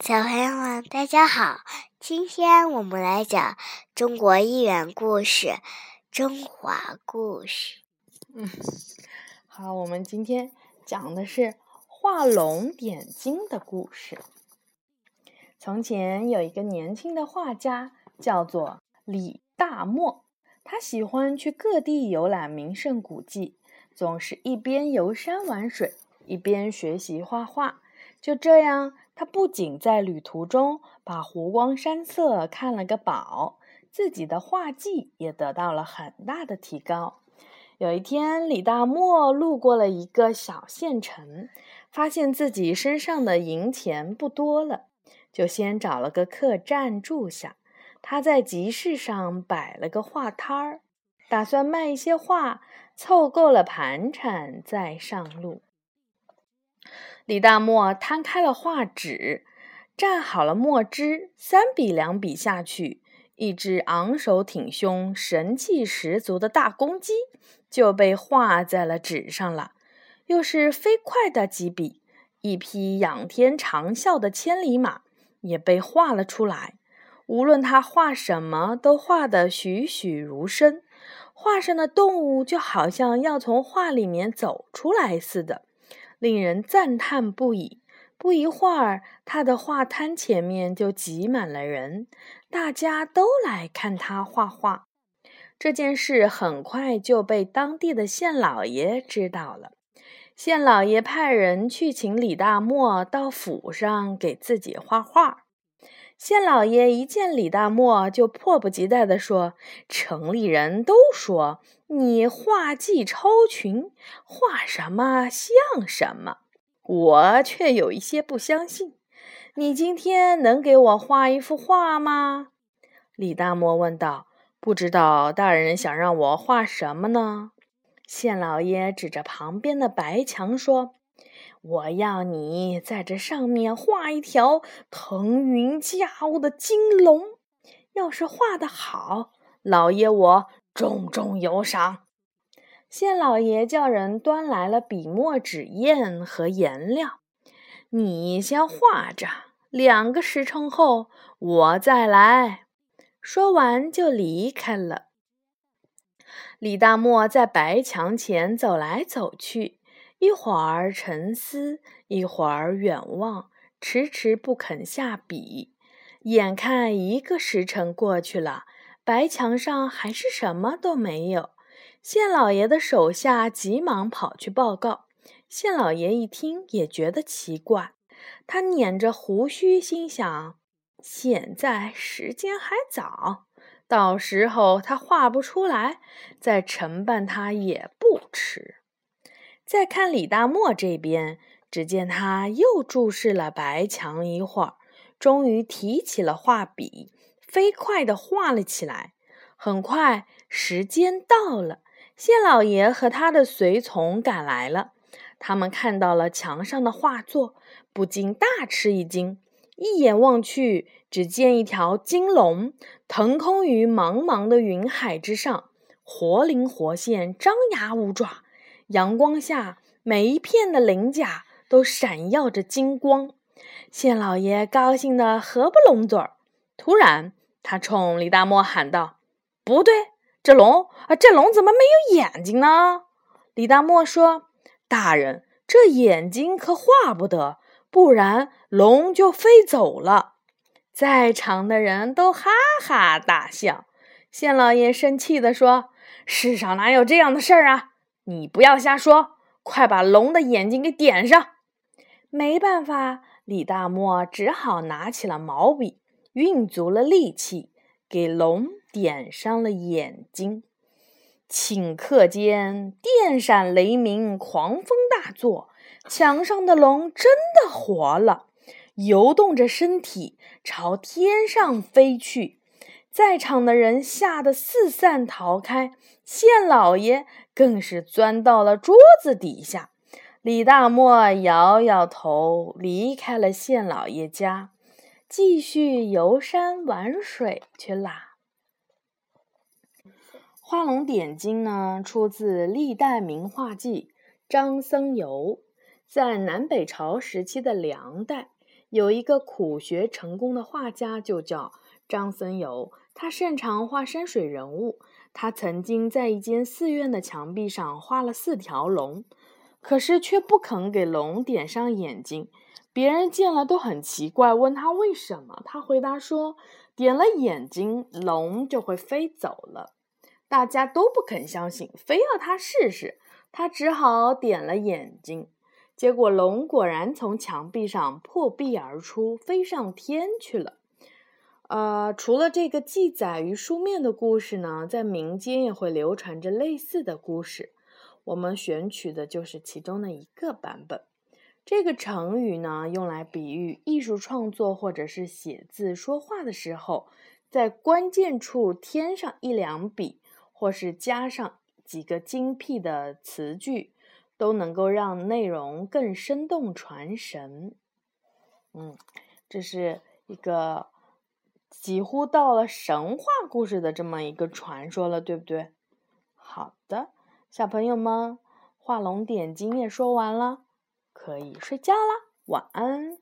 小朋友们，大家好！今天我们来讲中国寓言故事《中华故事》。好，我们今天讲的是画龙点睛的故事。从前有一个年轻的画家，叫做李大墨，他喜欢去各地游览名胜古迹，总是一边游山玩水，一边学习画画。就这样，他不仅在旅途中把湖光山色看了个饱，自己的画技也得到了很大的提高。有一天，李大墨路过了一个小县城，发现自己身上的银钱不多了，就先找了个客栈住下。他在集市上摆了个画摊儿，打算卖一些画，凑够了盘缠再上路。李大墨摊开了画纸，蘸好了墨汁，3笔2笔下去，一只昂首挺胸、神气十足的大公鸡就被画在了纸上了。又是飞快的几笔，一匹仰天长啸的千里马也被画了出来。无论他画什么，都画得栩栩如生，画上的动物就好像要从画里面走出来似的，令人赞叹不已。不一会儿，他的画摊前面就挤满了人，大家都来看他画画。这件事很快就被当地的县老爷知道了。县老爷派人去请李大墨到府上给自己画画。县老爷一见李大墨，就迫不及待地说：“城里人都说你画技超群，画什么像什么，我却有一些不相信。你今天能给我画一幅画吗？”李大墨问道：“不知道大人想让我画什么呢？”县老爷指着旁边的白墙说：“我要你在这上面画一条腾云驾雾的金龙，要是画得好，老爷我重重有赏。”县老爷叫人端来了笔墨纸砚和颜料，“你先画着，2个时辰后我再来。”说完就离开了。李大墨在白墙前走来走去，一会儿沉思，一会儿远望，迟迟不肯下笔。眼看1个时辰过去了，白墙上还是什么都没有。县老爷的手下急忙跑去报告。县老爷一听也觉得奇怪，他捻着胡须心想：现在时间还早，到时候他画不出来，再惩办他也不迟。再看李大墨这边，只见他又注视了白墙一会儿，终于提起了画笔，飞快地画了起来。很快，时间到了，县老爷和他的随从赶来了。他们看到了墙上的画作，不禁大吃一惊。一眼望去，只见一条金龙腾空于茫茫的云海之上，活灵活现，张牙舞爪。阳光下，每一片的鳞甲都闪耀着金光。县老爷高兴得合不拢嘴儿。突然，他冲李大墨喊道：“不对，这龙怎么没有眼睛呢？”李大墨说：“大人，这眼睛可画不得，不然龙就飞走了。”在场的人都哈哈大笑。县老爷生气地说：“世上哪有这样的事儿啊！你不要瞎说，快把龙的眼睛给点上。”没办法，李大墨只好拿起了毛笔，运足了力气，给龙点上了眼睛。顷刻间，电闪雷鸣，狂风大作，墙上的龙真的活了，游动着身体朝天上飞去。在场的人吓得四散逃开，县老爷更是钻到了桌子底下。李大墨摇摇头，离开了县老爷家，继续游山玩水去啦。画龙点睛呢，出自历代名画记张僧繇。在南北朝时期的梁代，有一个苦学成功的画家就叫张僧繇，他擅长画山水人物。他曾经在一间寺院的墙壁上画了4条龙，可是却不肯给龙点上眼睛。别人见了都很奇怪，问他为什么，他回答说，点了眼睛，龙就会飞走了。大家都不肯相信，非要他试试，他只好点了眼睛。结果龙果然从墙壁上破壁而出，飞上天去了。除了这个记载于书面的故事呢，在民间也会流传着类似的故事，我们选取的就是其中的一个版本。这个成语呢，用来比喻艺术创作或者是写字说话的时候，在关键处添上1-2笔，或是加上几个精辟的词句，都能够让内容更生动传神。这是一个几乎到了神话故事的这么一个传说了，对不对？好的，小朋友们，画龙点睛也说完了，可以睡觉啦，晚安。